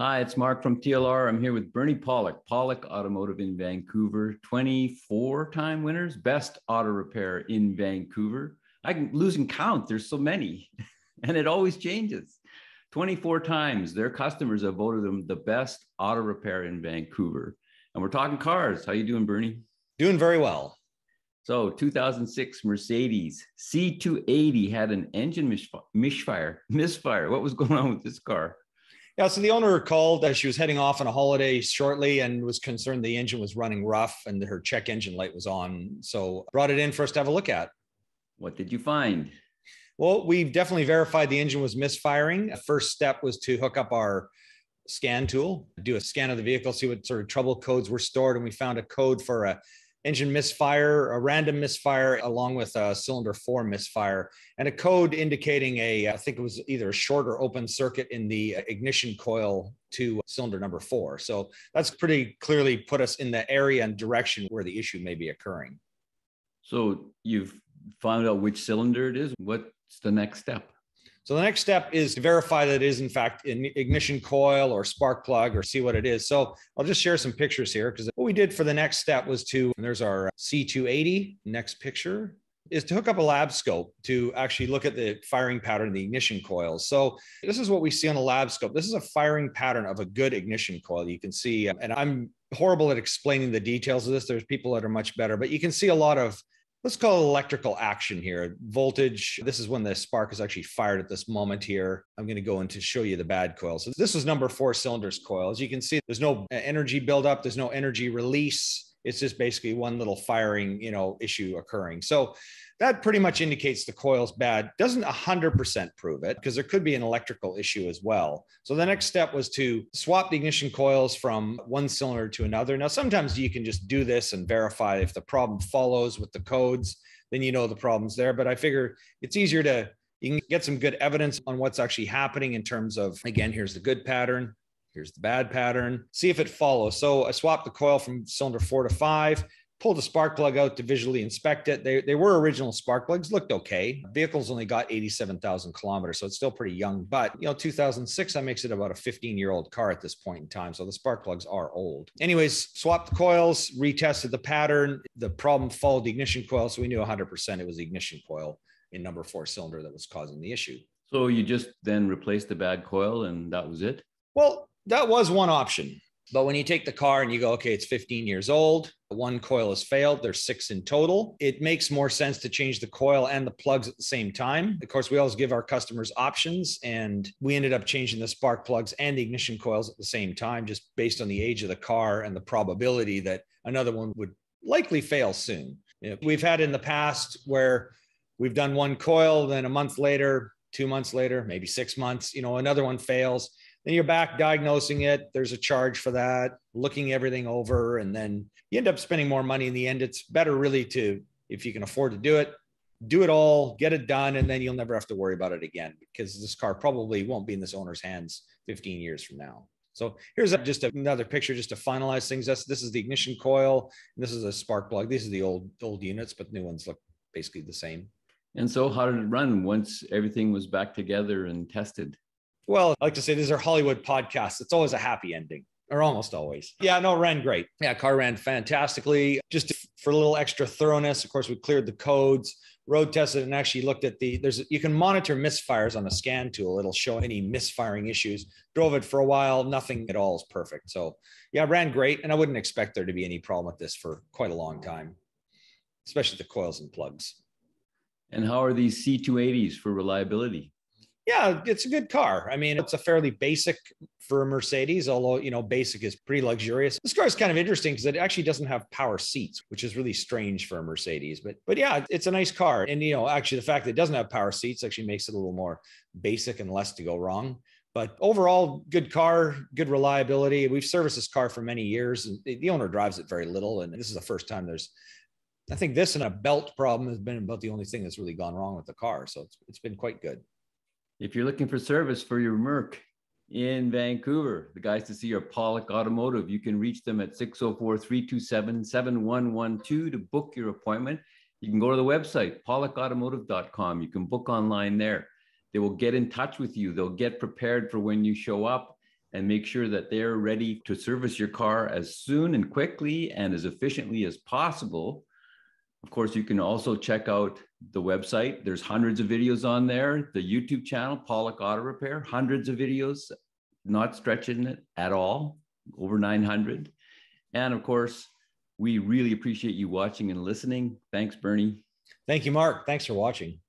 Hi, it's Mark from TLR. I'm here with Bernie Pollock, Pollock Automotive in Vancouver, 24-time winners, best auto repair in Vancouver. I'm losing count, there's so many, and it always changes. 24 times their customers have voted them the best auto repair in Vancouver. And we're talking cars. How you doing, Bernie? Doing very well. So 2006 Mercedes C280 had an engine misfire. What was going on with this car? Yeah, so the owner called as she was heading off on a holiday shortly and was concerned the engine was running rough and her check engine light was on. So brought it in for us to have a look at. What did you find? Well, we've definitely verified the engine was misfiring. First step was to hook up our scan tool, do a scan of the vehicle, see what sort of trouble codes were stored. And we found a code for a engine misfire, a random misfire, along with a cylinder 4 misfire, and a code indicating I think it was either a short or open circuit in the ignition coil to cylinder number 4. So that's pretty clearly put us in the area and direction where the issue may be occurring. So you've found out which cylinder it is. What's the next step? So the next step is to verify that it is in fact an ignition coil or spark plug, or see what it is. So I'll just share some pictures here, because what we did for the next step was to, and there's our C280, next picture, is to hook up a lab scope to actually look at the firing pattern of the ignition coils. So this is what we see on a lab scope. This is a firing pattern of a good ignition coil. You can see, and I'm horrible at explaining the details of this. There's people that are much better, but you can see a lot of, let's call it electrical action here. Voltage, this is when the spark is actually fired at this moment here. I'm going to go in to show you the bad coil. So this was number 4 cylinders coil. As you can see, there's no energy buildup. There's no energy release. It's just basically one little firing, issue occurring. So that pretty much indicates the coil's bad. Doesn't 100% prove it, because there could be an electrical issue as well. So the next step was to swap the ignition coils from one cylinder to another. Now, sometimes you can just do this and verify if the problem follows with the codes, then you know the problem's there. But I figure it's easier to, you can get some good evidence on what's actually happening in terms of, again, here's the good pattern, here's the bad pattern, see if it follows. So I swapped the coil from cylinder 4 to 5. Pulled the spark plug out to visually inspect it. They were original spark plugs, looked okay. Vehicle's only got 87,000 kilometers, so it's still pretty young, but 2006, that makes it about a 15-year-old car at this point in time. So the spark plugs are old. Anyways, swapped the coils, retested the pattern. The problem followed the ignition coil, so we knew 100% it was the ignition coil in number 4 cylinder that was causing the issue. So you just then replaced the bad coil and that was it? Well, that was one option. But when you take the car and you go, okay, it's 15 years old, one coil has failed, there's 6 in total, it makes more sense to change the coil and the plugs at the same time. Of course, we always give our customers options, and we ended up changing the spark plugs and the ignition coils at the same time, just based on the age of the car and the probability that another one would likely fail soon. We've had in the past where we've done one coil, then a month later, 2 months later, maybe 6 months, another one fails. Then you're back diagnosing it. There's a charge for that, looking everything over, and then you end up spending more money in the end. It's better really to, if you can afford to do it all, get it done, and then you'll never have to worry about it again, because this car probably won't be in this owner's hands 15 years from now. So here's just another picture just to finalize things. This is the ignition coil. And this is a spark plug. These are the old units, but new ones look basically the same. And so how did it run once everything was back together and tested? Well, I like to say these are Hollywood podcasts. It's always a happy ending, or almost always. Yeah, no, it ran great. Yeah, car ran fantastically. Just for a little extra thoroughness, of course, we cleared the codes, road tested, and actually looked at you can monitor misfires on a scan tool. It'll show any misfiring issues. Drove it for a while. Nothing at all is perfect. So yeah, it ran great. And I wouldn't expect there to be any problem with this for quite a long time, especially the coils and plugs. And how are these C280s for reliability? Yeah, it's a good car. I mean, it's a fairly basic for a Mercedes, although, basic is pretty luxurious. This car is kind of interesting because it actually doesn't have power seats, which is really strange for a Mercedes. But yeah, it's a nice car. And, actually the fact that it doesn't have power seats actually makes it a little more basic and less to go wrong. But overall, good car, good reliability. We've serviced this car for many years, and the owner drives it very little. And this is the first time I think this and a belt problem has been about the only thing that's really gone wrong with the car. So it's been quite good. If you're looking for service for your Merc in Vancouver, the guys to see are Pollock Automotive. You can reach them at 604-327-7112 to book your appointment. You can go to the website, pollockautomotive.com. You can book online there. They will get in touch with you. They'll get prepared for when you show up. and make sure that they're ready to service your car as soon and quickly and as efficiently as possible. Of course, you can also check out the website. There's hundreds of videos on there. The YouTube channel, Pollock Auto Repair, hundreds of videos, not stretching it at all, over 900. And of course, we really appreciate you watching and listening. Thanks, Bernie. Thank you, Mark. Thanks for watching.